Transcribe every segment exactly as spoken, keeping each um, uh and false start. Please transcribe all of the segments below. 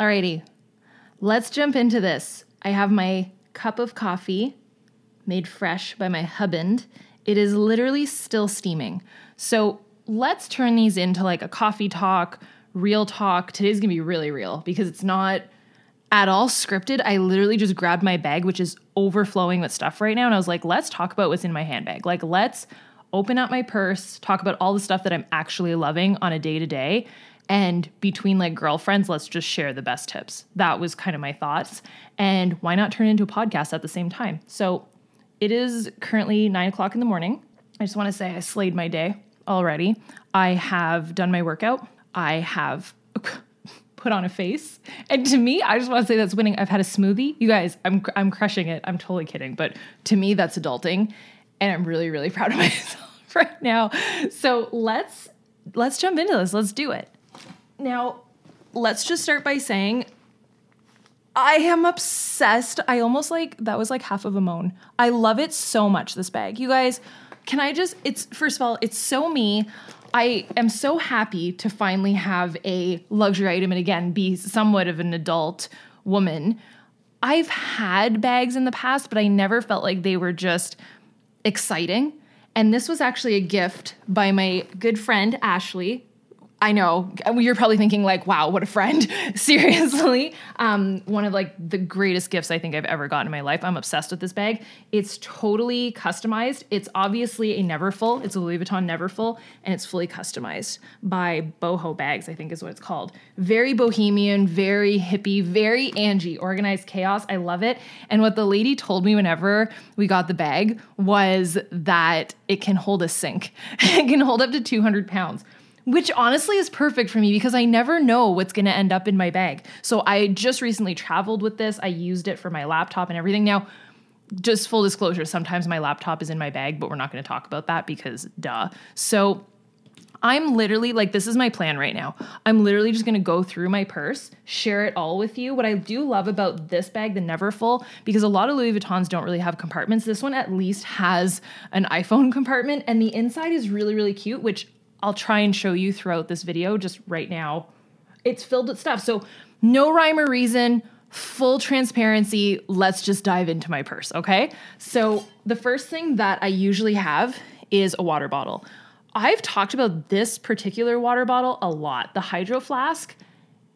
Alrighty, let's jump into this. I have my cup of coffee made fresh by my husband. It is literally still steaming. So let's turn these into like a coffee talk, real talk. Today's gonna be really real because it's not at all scripted. I literally just grabbed my bag, which is overflowing with stuff right now. And I was like, let's talk about what's in my handbag. Like, let's open up my purse, talk about all the stuff that I'm actually loving on a day-to-day. And between like girlfriends, let's just share the best tips. That was kind of my thoughts. And why not turn into a podcast at the same time? So it is currently nine o'clock in the morning. I just want to say I slayed my day already. I have done my workout. I have put on a face. And to me, I just want to say that's winning. I've had a smoothie. You guys, I'm I'm crushing it. I'm totally kidding. But to me, that's adulting. And I'm really, really proud of myself right now. So let's let's jump into this. Let's do it. Now, let's just start by saying I am obsessed. I almost like, that was like half of a moan. I love it so much, this bag. You guys, can I just, it's, first of all, it's so me. I am so happy to finally have a luxury item and again, be somewhat of an adult woman. I've had bags in the past, but I never felt like they were just exciting. And this was actually a gift by my good friend, Ashley. I know you're probably thinking like, wow, what a friend. Seriously. Um, one of like the greatest gifts I think I've ever gotten in my life. I'm obsessed with this bag. It's totally customized. It's obviously a Neverfull. It's a Louis Vuitton Neverfull and it's fully customized by Boho Bags, I think is what it's called. Very bohemian, very hippie, very Angie, organized chaos. I love it. And what the lady told me whenever we got the bag was that it can hold a sink. It can hold up to two hundred pounds. Which honestly is perfect for me because I never know what's going to end up in my bag. So I just recently traveled with this. I used it for my laptop and everything. Now, just full disclosure, sometimes my laptop is in my bag, but we're not going to talk about that because duh. So I'm literally like, this is my plan right now. I'm literally just going to go through my purse, share it all with you. What I do love about this bag, the Neverfull, because a lot of Louis Vuittons don't really have compartments. This one at least has an iPhone compartment and the inside is really, really cute, which I'll try and show you throughout this video. Just right now, it's filled with stuff. So no rhyme or reason, full transparency. Let's just dive into my purse, okay? So the first thing that I usually have is a water bottle. I've talked about this particular water bottle a lot. The Hydro Flask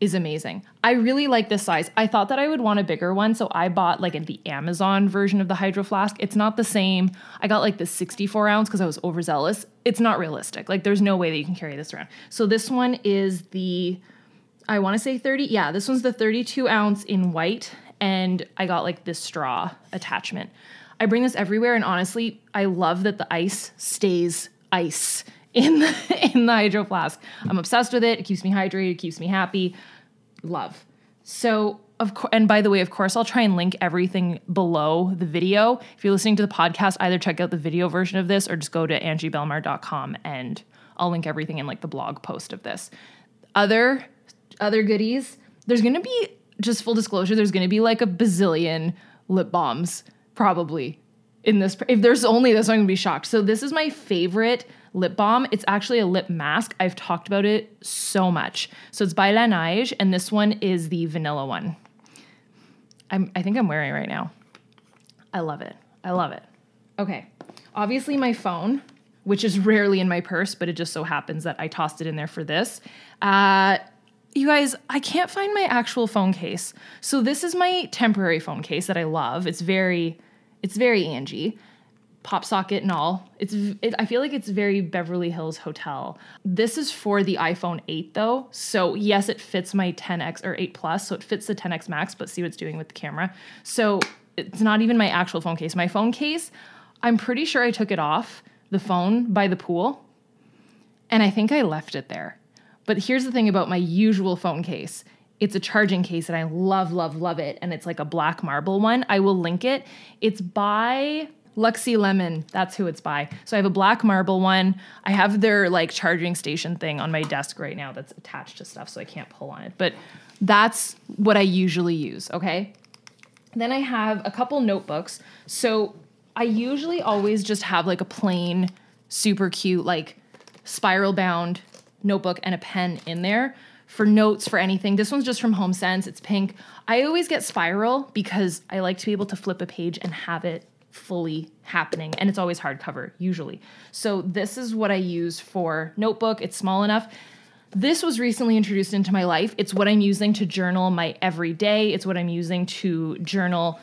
is amazing. I really like this size. I thought that I would want a bigger one, so I bought like the Amazon version of the Hydro Flask. It's not the same. I got like the sixty-four ounce because I was overzealous. It's not realistic. Like there's no way that you can carry this around. So this one is the, I want to say thirty. Yeah, this one's the thirty-two ounce in white. And I got like this straw attachment. I bring this everywhere. And honestly, I love that the ice stays ice in the, in the Hydro Flask. I'm obsessed with it. It keeps me hydrated. It keeps me happy. Love. So of course, and by the way, of course, I'll try and link everything below the video. If you're listening to the podcast, either check out the video version of this or just go to angie belmar dot com and I'll link everything in like the blog post of this. Other, other goodies. There's going to be, just full disclosure, there's going to be like a bazillion lip balms probably in this. If there's only this, I'm going to be shocked. So this is my favorite lip balm. It's actually a lip mask. I've talked about it so much. So it's by Laneige, and this one is the vanilla one. I'm, I think I'm wearing it right now. I love it. I love it. Okay. Obviously my phone, which is rarely in my purse, but it just so happens that I tossed it in there for this. Uh, you guys, I can't find my actual phone case. So this is my temporary phone case that I love. It's very, it's very Angie. Pop socket and all. It's, it, I feel like it's very Beverly Hills Hotel. This is for the iPhone eight though. So yes, it fits my ten X or eight plus. So it fits the ten X Max, but see what it's doing with the camera. So it's not even my actual phone case. My phone case, I'm pretty sure I took it off the phone by the pool. And I think I left it there. But here's the thing about my usual phone case. It's a charging case and I love, love, love it. And it's like a black marble one. I will link it. It's by Luxie Lemon, that's who it's by. So I have a black marble one. I have their like charging station thing on my desk right now that's attached to stuff, so I can't pull on it. But that's what I usually use, okay? Then I have a couple notebooks. So I usually always just have like a plain, super cute, like spiral bound notebook and a pen in there. for notes, for anything. This one's just from HomeSense. It's pink. I always get Spiral because I like to be able to flip a page and have it fully happening, and it's always hardcover usually. So this is what I use for notebook. It's small enough. This was recently introduced into my life. It's what I'm using to journal my everyday. It's what I'm using to journal.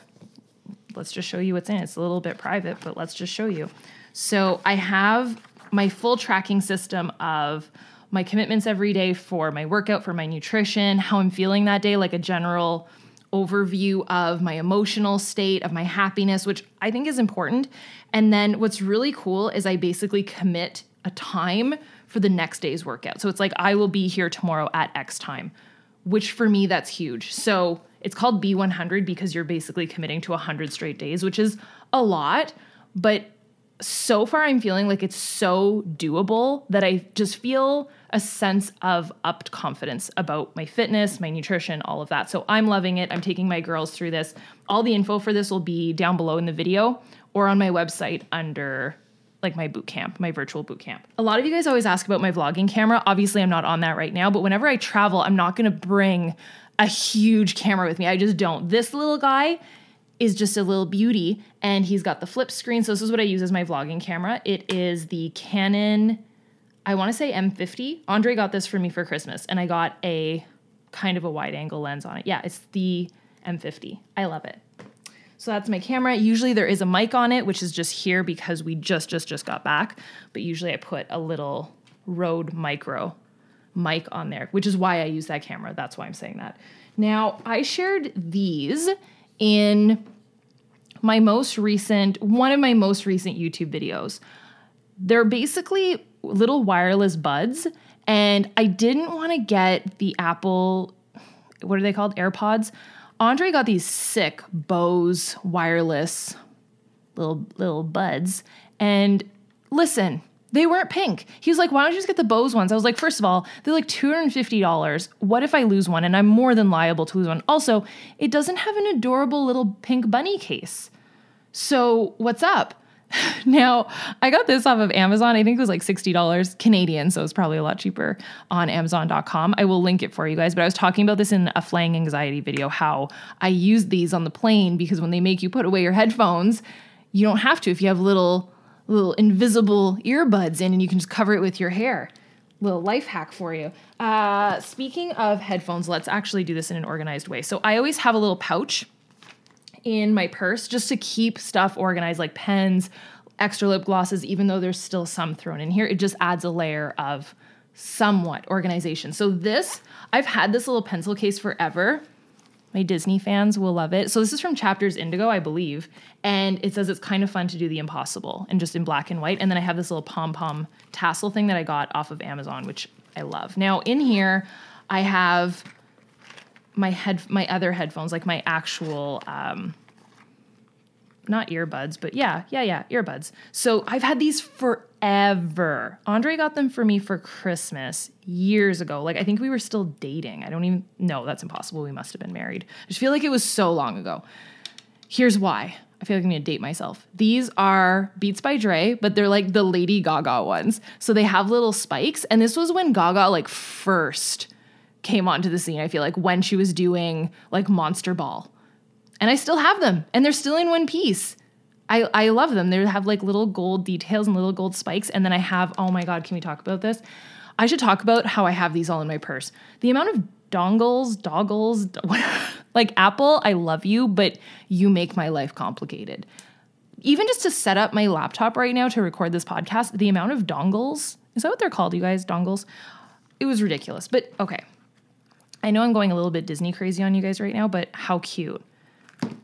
Let's just show you what's in it. It's a little bit private, but let's just show you. So I have my full tracking system of my commitments every day for my workout, for my nutrition, how I'm feeling that day, like a general overview of my emotional state, of my happiness, which I think is important. And then what's really cool is I basically commit a time for the next day's workout. So it's like, I will be here tomorrow at X time, which for me, that's huge. So it's called B one hundred because you're basically committing to one hundred straight days, which is a lot. But so far I'm feeling like it's so doable that I just feel a sense of upped confidence about my fitness, my nutrition, all of that. So I'm loving it. I'm taking my girls through this. All the info for this will be down below in the video or on my website under like my boot camp, my virtual boot camp. A lot of you guys always ask about my vlogging camera. Obviously I'm not on that right now, but whenever I travel, I'm not going to bring a huge camera with me. I just don't. This little guy is just a little beauty and he's got the flip screen. So this is what I use as my vlogging camera. It is the Canon, I want to say M fifty. Andre got this for me for Christmas and I got a kind of a wide angle lens on it. Yeah, it's the M fifty. I love it. So that's my camera. Usually there is a mic on it, which is just here because we just, just, just got back. But usually I put a little Rode micro mic on there, which is why I use that camera. That's why I'm saying that. Now, I shared these in my most recent, one of my most recent YouTube videos. They're basically little wireless buds. And I didn't want to get the Apple, what are they called? AirPods. Andre got these sick Bose wireless little little buds. And listen, they weren't pink. He was like, why don't you just get the Bose ones? I was like, first of all, they're like two hundred fifty dollars. What if I lose one? And I'm more than liable to lose one. Also, it doesn't have an adorable little pink bunny case. So what's up? Now, I got this off of Amazon. I think it was like sixty dollars Canadian, so it's probably a lot cheaper on amazon dot com. I will link it for you guys, but I was talking about this in a flying anxiety video, how I use these on the plane because when they make you put away your headphones, you don't have to if you have little little invisible earbuds in and you can just cover it with your hair. Little life hack for you. Uh, speaking of headphones, let's actually do this in an organized way. So I always have a little pouch in my purse just to keep stuff organized, like pens, extra lip glosses, even though there's still some thrown in here. It just adds a layer of somewhat organization. So this, I've had this little pencil case forever. My Disney fans will love it. So this is from Chapters Indigo, I believe. And it says it's kind of fun to do the impossible and just in black and white. And then I have this little pom-pom tassel thing that I got off of Amazon, which I love. Now in here, I have my head, my other headphones, like my actual, um, not earbuds, but yeah, yeah, yeah, earbuds. So I've had these forever. Andre got them for me for Christmas years ago. Like, I think we were still dating. I don't even know. That's impossible. We must've been married. I just feel like it was so long ago. Here's why. I feel like I'm going to date myself. These are Beats by Dre, but they're like the Lady Gaga ones. So they have little spikes. And this was when Gaga like first came onto the scene, I feel like, when she was doing like Monster Ball. And I still have them and they're still in one piece. I, I love them. They have like little gold details and little gold spikes. And then I have, oh my God, can we talk about this? I should talk about how I have these all in my purse. The amount of dongles, doggles, like Apple, I love you, but you make my life complicated. Even just to set up my laptop right now to record this podcast, the amount of dongles, is that what they're called, you guys? Dongles? It was ridiculous, but okay. I know I'm going a little bit Disney crazy on you guys right now, but how cute.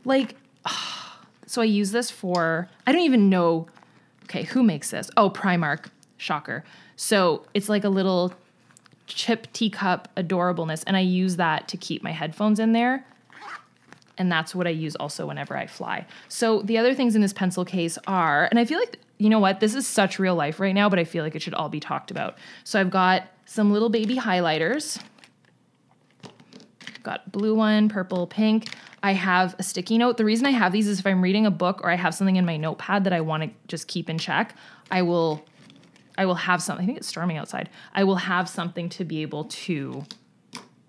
Like, oh, so I use this for, I don't even know, okay, who makes this? Oh, Primark, shocker. So it's like a little chip teacup adorableness, and I use that to keep my headphones in there, and that's what I use also whenever I fly. So the other things in this pencil case are, and I feel like, you know what, this is such real life right now, but I feel like it should all be talked about. So I've got some little baby highlighters. Got blue one, purple, pink. I have a sticky note. The reason I have these is if I'm reading a book or I have something in my notepad that I want to just keep in check, I will, I will have something. I think it's storming outside. I will have something to be able to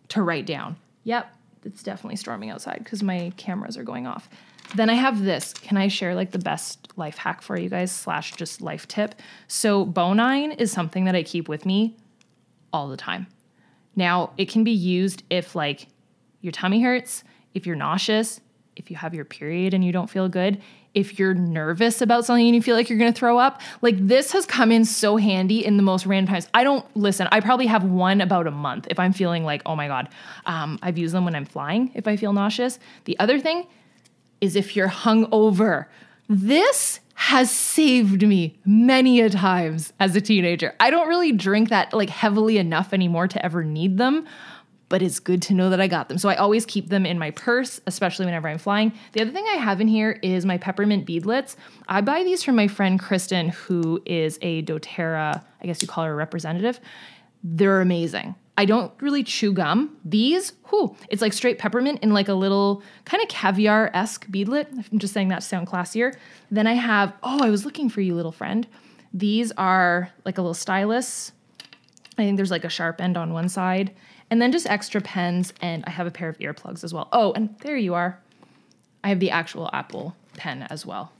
to write down. Yep, it's definitely storming outside because my cameras are going off. Then I have this. Can I share like the best life hack for you guys slash just life tip? So Bonine is something that I keep with me all the time. Now, it can be used if like your tummy hurts, if you're nauseous, if you have your period and you don't feel good, if you're nervous about something and you feel like you're going to throw up. Like, this has come in so handy in the most random times. I don't, listen, I probably have one about a month if I'm feeling like, oh my God. Um, I've used them when I'm flying if I feel nauseous. The other thing is if you're hungover. This has saved me many a times as a teenager. I don't really drink that like heavily enough anymore to ever need them, but it's good to know that I got them. So I always keep them in my purse, especially whenever I'm flying. The other thing I have in here is my peppermint beadlets. I buy these from my friend Kristen, who is a doTERRA, I guess you call her a representative. They're amazing. I don't really chew gum. These, whew, it's like straight peppermint in like a little kind of caviar-esque beadlet. I'm just saying that to sound classier. Then I have, oh, I was looking for you, little friend. These are like a little stylus. I think there's like a sharp end on one side. And then just extra pens, and I have a pair of earplugs as well. Oh, and there you are. I have the actual Apple pen as well.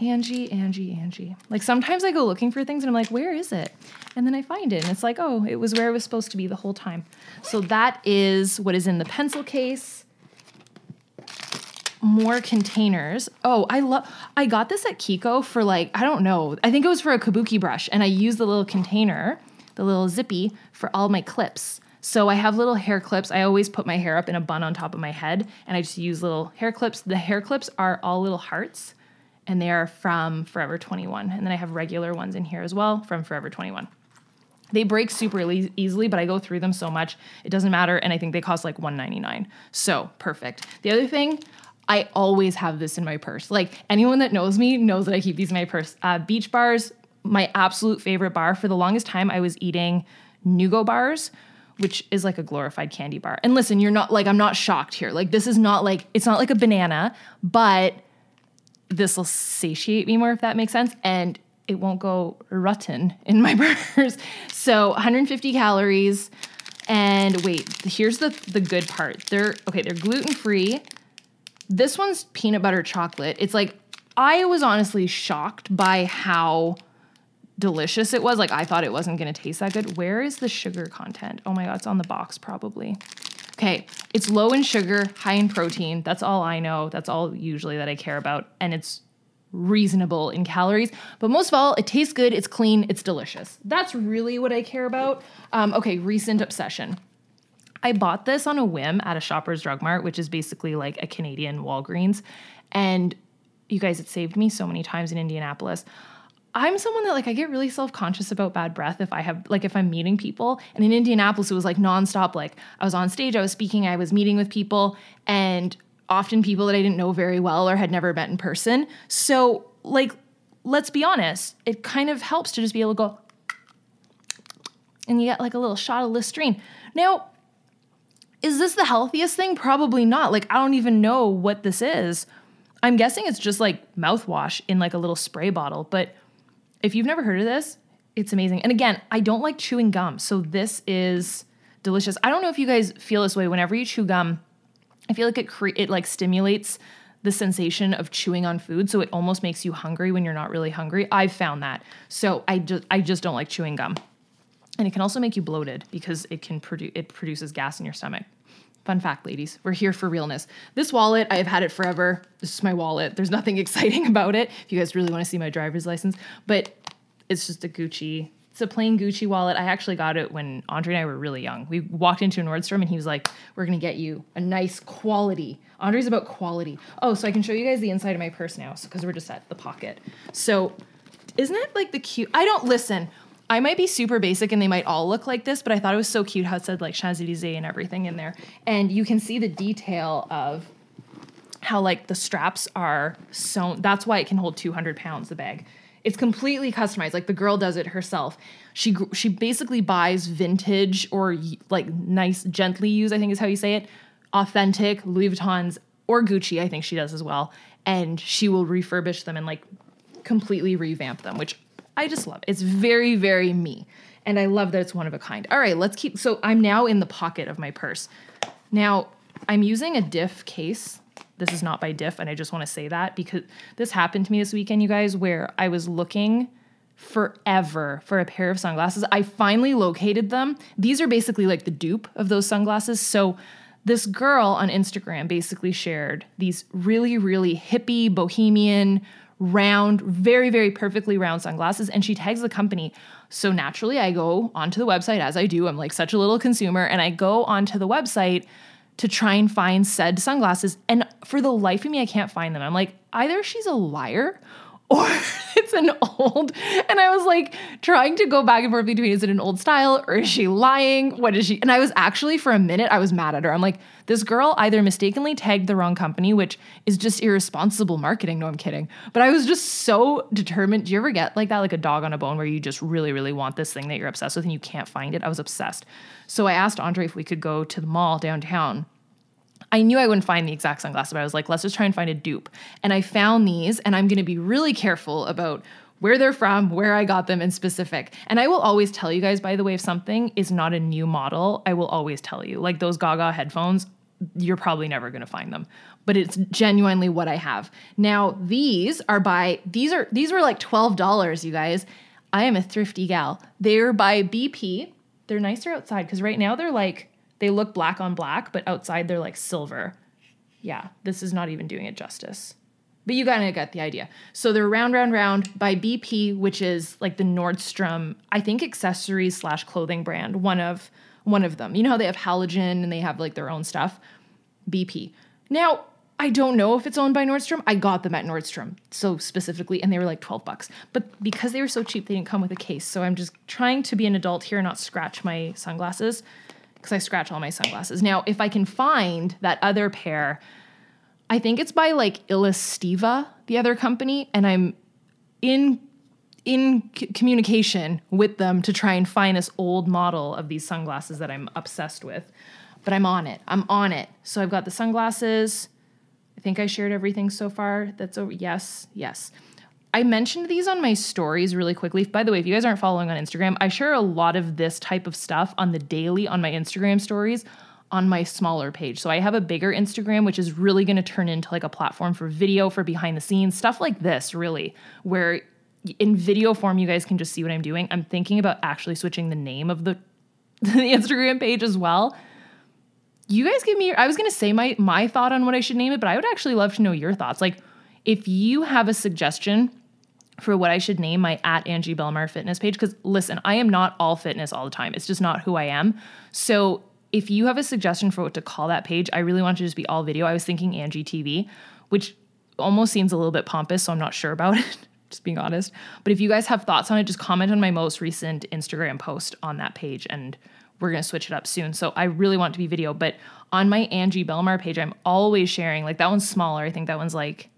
Angie, Angie, Angie. Like sometimes I go looking for things and I'm like, where is it? And then I find it and it's like, oh, it was where it was supposed to be the whole time. So that is what is in the pencil case. More containers. Oh, I love, I got this at Kiko for like, I don't know. I think it was for a kabuki brush, and I used the little container, the little zippy, for all my clips. So I have little hair clips. I always put my hair up in a bun on top of my head, and I just use little hair clips. The hair clips are all little hearts, and they are from Forever twenty-one. And then I have regular ones in here as well from Forever twenty-one. They break super le- easily, but I go through them so much, it doesn't matter, and I think they cost like one dollar and ninety-nine cents. So perfect. The other thing, I always have this in my purse. Like anyone that knows me knows that I keep these in my purse. Uh, beach bars, my absolute favorite bar. For the longest time, I was eating Nugo bars, which is like a glorified candy bar. And listen, you're not like, I'm not shocked here. Like this is not like, it's not like a banana, but this will satiate me more, if that makes sense. And it won't go rotten in my burgers. So one hundred fifty calories. And wait, here's the the good part. They're, okay, they're gluten-free. This one's peanut butter chocolate. It's like, I was honestly shocked by how delicious it was. Like I thought it wasn't going to taste that good. Where is the sugar content? Oh my God, it's on the box probably. Okay, it's low in sugar, high in protein. That's all I know. That's all usually that I care about. And it's reasonable in calories. But most of all, it tastes good, it's clean, it's delicious. That's really what I care about. Um, okay, recent obsession. I bought this on a whim at a Shoppers Drug Mart, which is basically like a Canadian Walgreens. And you guys, it saved me so many times in Indianapolis. I'm someone that like, I get really self-conscious about bad breath if I have, like if I'm meeting people. And in Indianapolis, it was like nonstop. Like I was on stage, I was speaking, I was meeting with people, and often people that I didn't know very well or had never met in person. So like, let's be honest, it kind of helps to just be able to go and you get like a little shot of Listerine. Now, is this the healthiest thing? Probably not. Like, I don't even know what this is. I'm guessing it's just like mouthwash in like a little spray bottle, but if you've never heard of this, it's amazing. And again, I don't like chewing gum, so this is delicious. I don't know if you guys feel this way. Whenever you chew gum, I feel like it cre- it like stimulates the sensation of chewing on food, so it almost makes you hungry when you're not really hungry. I've found that. So I just I just don't like chewing gum. And it can also make you bloated because it can produ- it produces gas in your stomach. Fun fact, ladies, we're here for realness. This wallet, I have had it forever. This is my wallet. There's nothing exciting about it. If you guys really want to see my driver's license, but it's just a Gucci. It's a plain Gucci wallet. I actually got it when Andre and I were really young. We walked into a Nordstrom and he was like, we're going to get you a nice quality. Andre's about quality. Oh, so I can show you guys the inside of my purse now because we're just at the pocket. So isn't that like the cute? I don't listen. I might be super basic and they might all look like this, but I thought it was so cute how it said like Chazerise and everything in there. And you can see the detail of how like the straps are sewn. That's why it can hold two hundred pounds, the bag. It's completely customized. Like the girl does it herself. She she basically buys vintage or like nice, gently used, I think is how you say it, authentic Louis Vuittons or Gucci, I think she does as well. And she will refurbish them and like completely revamp them, which I just love. It's very, very me. And I love that it's one of a kind. All right, let's keep... So I'm now in the pocket of my purse. Now, I'm using a Diff case. This is not by Diff, and I just want to say that because this happened to me this weekend, you guys, where I was looking forever for a pair of sunglasses. I finally located them. These are basically like the dupe of those sunglasses. So this girl on Instagram basically shared these really, really hippie, bohemian, round, very, very perfectly round sunglasses, and she tags the company. So naturally, I go onto the website, as I do. I'm like such a little consumer, and I go onto the website to try and find said sunglasses, and for the life of me, I can't find them. I'm like, either she's a liar or it's an old, and I was like trying to go back and forth between, is it an old style or is she lying? What is she? And I was actually, for a minute, I was mad at her. I'm like, this girl either mistakenly tagged the wrong company, which is just irresponsible marketing. No, I'm kidding. But I was just so determined. Do you ever get like that, like a dog on a bone where you just really, really want this thing that you're obsessed with and you can't find it? I was obsessed. So I asked Andre if we could go to the mall downtown. I knew I wouldn't find the exact sunglasses, but I was like, let's just try and find a dupe. And I found these, and I'm going to be really careful about where they're from, where I got them, and specific. And I will always tell you guys, by the way, if something is not a new model, I will always tell you. Like those Gaga headphones, you're probably never going to find them. But it's genuinely what I have. Now, these are by, these are these were like twelve dollars, you guys. I am a thrifty gal. They're by B P. They're nicer outside because right now they're like, they look black on black, but outside they're like silver. Yeah, this is not even doing it justice. But you kind of got the idea. So they're Round, Round, Round by B P, which is like the Nordstrom, I think, accessories slash clothing brand, one of one of them. You know how they have Halogen and they have like their own stuff? B P. Now, I don't know if it's owned by Nordstrom. I got them at Nordstrom, so specifically, and they were like twelve bucks. But because they were so cheap, they didn't come with a case. So I'm just trying to be an adult here and not scratch my sunglasses, because I scratch all my sunglasses. Now, if I can find that other pair, I think it's by like Illestiva, the other company, and I'm in in c- communication with them to try and find this old model of these sunglasses that I'm obsessed with. But I'm on it. I'm on it. So I've got the sunglasses. I think I shared everything so far. That's over. Yes, yes. I mentioned these on my stories really quickly. By the way, if you guys aren't following on Instagram, I share a lot of this type of stuff on the daily on my Instagram stories on my smaller page. So I have a bigger Instagram, which is really going to turn into like a platform for video, for behind the scenes, stuff like this, really, where in video form, you guys can just see what I'm doing. I'm thinking about actually switching the name of the, the Instagram page as well. You guys give me, I was going to say my, my thought on what I should name it, but I would actually love to know your thoughts. Like, if you have a suggestion for what I should name my at Angie Belmar fitness page, because listen, I am not all fitness all the time. It's just not who I am. So if you have a suggestion for what to call that page, I really want to just be all video. I was thinking Angie T V, which almost seems a little bit pompous, so I'm not sure about it, just being honest. But if you guys have thoughts on it, just comment on my most recent Instagram post on that page, and we're going to switch it up soon. So I really want to be video. But on my Angie Belmar page, I'm always sharing, like that one's smaller. I think that one's like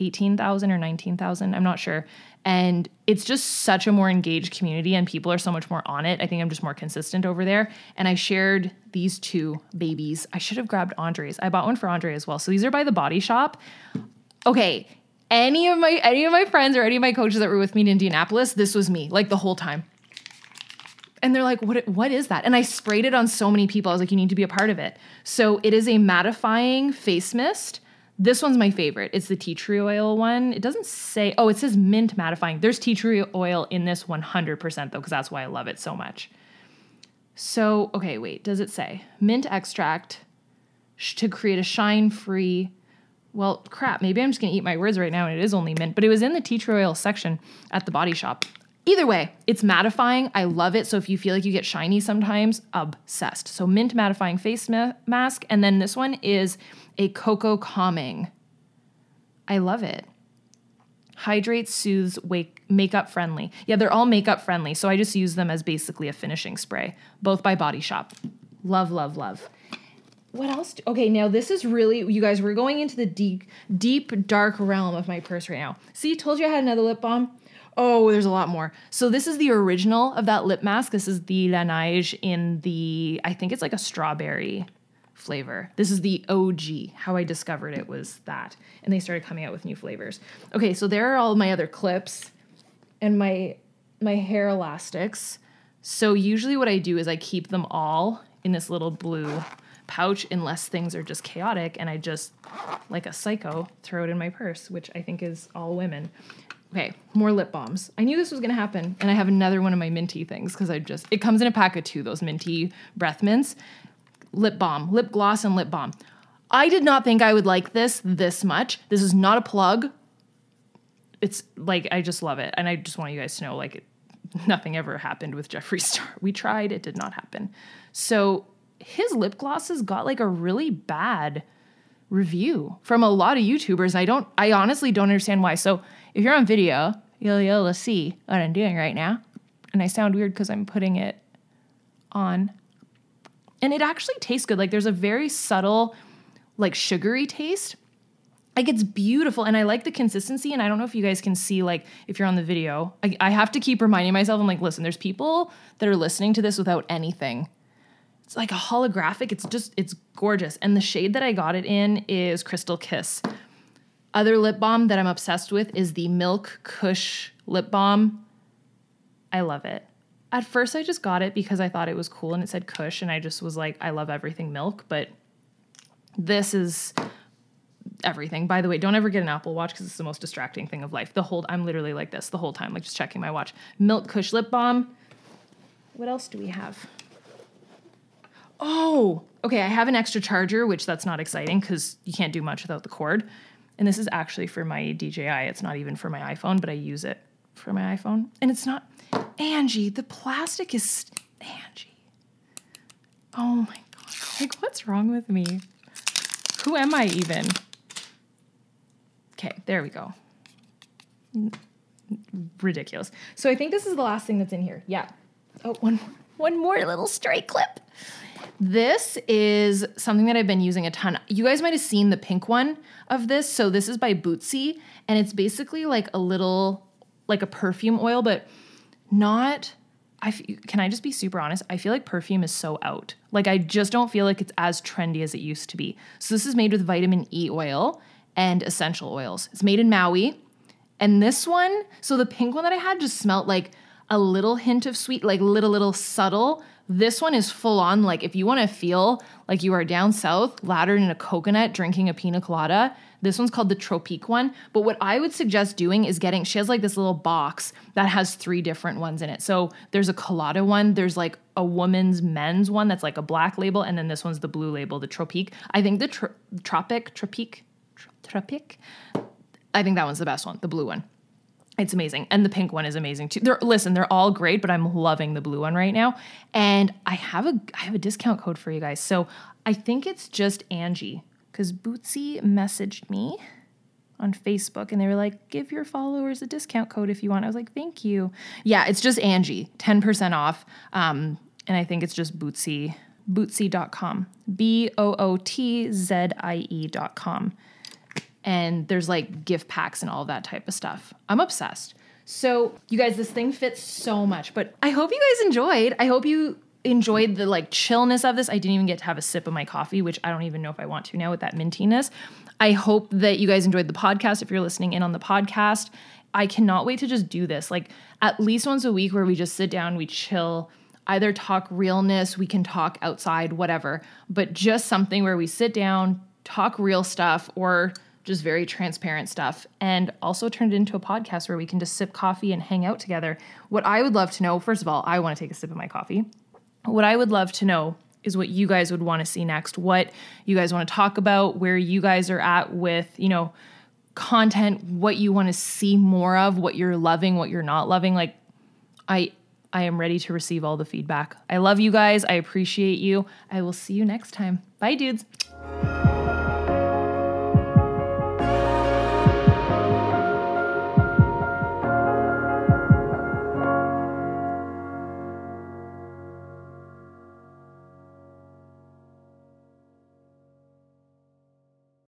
eighteen thousand or nineteen thousand. I'm not sure. And it's just such a more engaged community and people are so much more on it. I think I'm just more consistent over there. And I shared these two babies. I should have grabbed Andre's. I bought one for Andre as well. So these are by the Body Shop. Okay. Any of my, any of my friends or any of my coaches that were with me in Indianapolis, this was me like the whole time. And they're like, what, what is that? And I sprayed it on so many people. I was like, you need to be a part of it. So it is a mattifying face mist. This one's my favorite. It's the tea tree oil one. It doesn't say, oh, it says mint mattifying. There's tea tree oil in this one hundred percent though, because that's why I love it so much. So, okay, wait, does it say mint extract sh- to create a shine-free, well, crap, maybe I'm just going to eat my words right now and it is only mint, but it was in the tea tree oil section at the Body Shop. Either way, it's mattifying. I love it. So if you feel like you get shiny sometimes, obsessed. So mint mattifying face ma- mask. And then this one is a cocoa calming. I love it. Hydrates, soothes, wake, makeup friendly. Yeah, they're all makeup friendly. So I just use them as basically a finishing spray, both by Body Shop. Love, love, love. What else? Do, okay, now this is really, you guys, we're going into the deep, deep, dark realm of my purse right now. See, told you I had another lip balm. Oh, there's a lot more. So this is the original of that lip mask. This is the Laneige in the, I think it's like a strawberry flavor. This is the O G. How I discovered it was that. And they started coming out with new flavors. Okay, so there are all my other clips and my my hair elastics. So usually what I do is I keep them all in this little blue pouch unless things are just chaotic, and I just, like a psycho, throw it in my purse, which I think is all women. Okay, more lip balms. I knew this was going to happen, and I have another one of my minty things because I just, it comes in a pack of two, those minty breath mints. Lip balm, lip gloss, and lip balm. I did not think I would like this this much. This is not a plug. It's like, I just love it, and I just want you guys to know, like, it, nothing ever happened with Jeffree Star. We tried, it did not happen. So his lip glosses got like a really bad review from a lot of YouTubers. I don't, I honestly don't understand why. So if you're on video, you'll, you'll see what I'm doing right now. And I sound weird because I'm putting it on. And it actually tastes good. Like there's a very subtle, like sugary taste. Like it's beautiful. And I like the consistency. And I don't know if you guys can see, like if you're on the video, I, I have to keep reminding myself. I'm like, listen, there's people that are listening to this without anything. It's like a holographic. It's just, it's gorgeous. And the shade that I got it in is Crystal Kiss. Other lip balm that I'm obsessed with is the Milk Kush lip balm. I love it. At first I just got it because I thought it was cool and it said Kush, and I just was like, I love everything milk, but this is everything. By the way, don't ever get an Apple Watch because it's the most distracting thing of life. The whole, I'm literally like this the whole time, like just checking my watch. Milk Kush lip balm. What else do we have? Oh, okay, I have an extra charger, which that's not exciting because you can't do much without the cord. And this is actually for my D J I. It's not even for my iPhone, but I use it for my iPhone. And it's not... Angie, the plastic is... St- Angie. Oh, my God. Like, what's wrong with me? Who am I even? Okay, there we go. Ridiculous. So I think this is the last thing that's in here. Yeah. Oh, one more. One more little stray clip. This is something that I've been using a ton. You guys might have seen the pink one of this. So this is by Bootsy, and it's basically like a little, like a perfume oil, but not, I f- can I just be super honest? I feel like perfume is so out. Like I just don't feel like it's as trendy as it used to be. So this is made with vitamin E oil and essential oils. It's made in Maui. And this one, so the pink one that I had just smelled like a little hint of sweet, like little, little subtle. This one is full on. Like if you want to feel like you are down south, laddered in a coconut, drinking a pina colada, this one's called the Tropique one. But what I would suggest doing is getting, she has like this little box that has three different ones in it. So there's a colada one, there's like a woman's men's one that's like a black label, and then this one's the blue label, the Tropique. I think the tro- Tropic, Tropique, Tropique, I think that one's the best one, the blue one. It's amazing. And the pink one is amazing too. They're, listen, they're all great, but I'm loving the blue one right now. And I have a I have a discount code for you guys. So I think it's just Angie, because Bootsy messaged me on Facebook and they were like, give your followers a discount code if you want. I was like, thank you. Yeah, it's just Angie, ten percent off. Um, and I think it's just Bootsy, bootsy dot com, B O O T Z I E dot com. And there's like gift packs and all that type of stuff. I'm obsessed. So you guys, this thing fits so much, but I hope you guys enjoyed. I hope you enjoyed the like chillness of this. I didn't even get to have a sip of my coffee, which I don't even know if I want to now with that mintiness. I hope that you guys enjoyed the podcast. If you're listening in on the podcast, I cannot wait to just do this. Like at least once a week where we just sit down, we chill, either talk realness, we can talk outside, whatever, but just something where we sit down, talk real stuff, or just very transparent stuff, and also turned it into a podcast where we can just sip coffee and hang out together. What I would love to know, first of all, I want to take a sip of my coffee. What I would love to know is what you guys would want to see next, what you guys want to talk about, where you guys are at with, you know, content, what you want to see more of, what you're loving, what you're not loving. Like I, I am ready to receive all the feedback. I love you guys. I appreciate you. I will see you next time. Bye, dudes.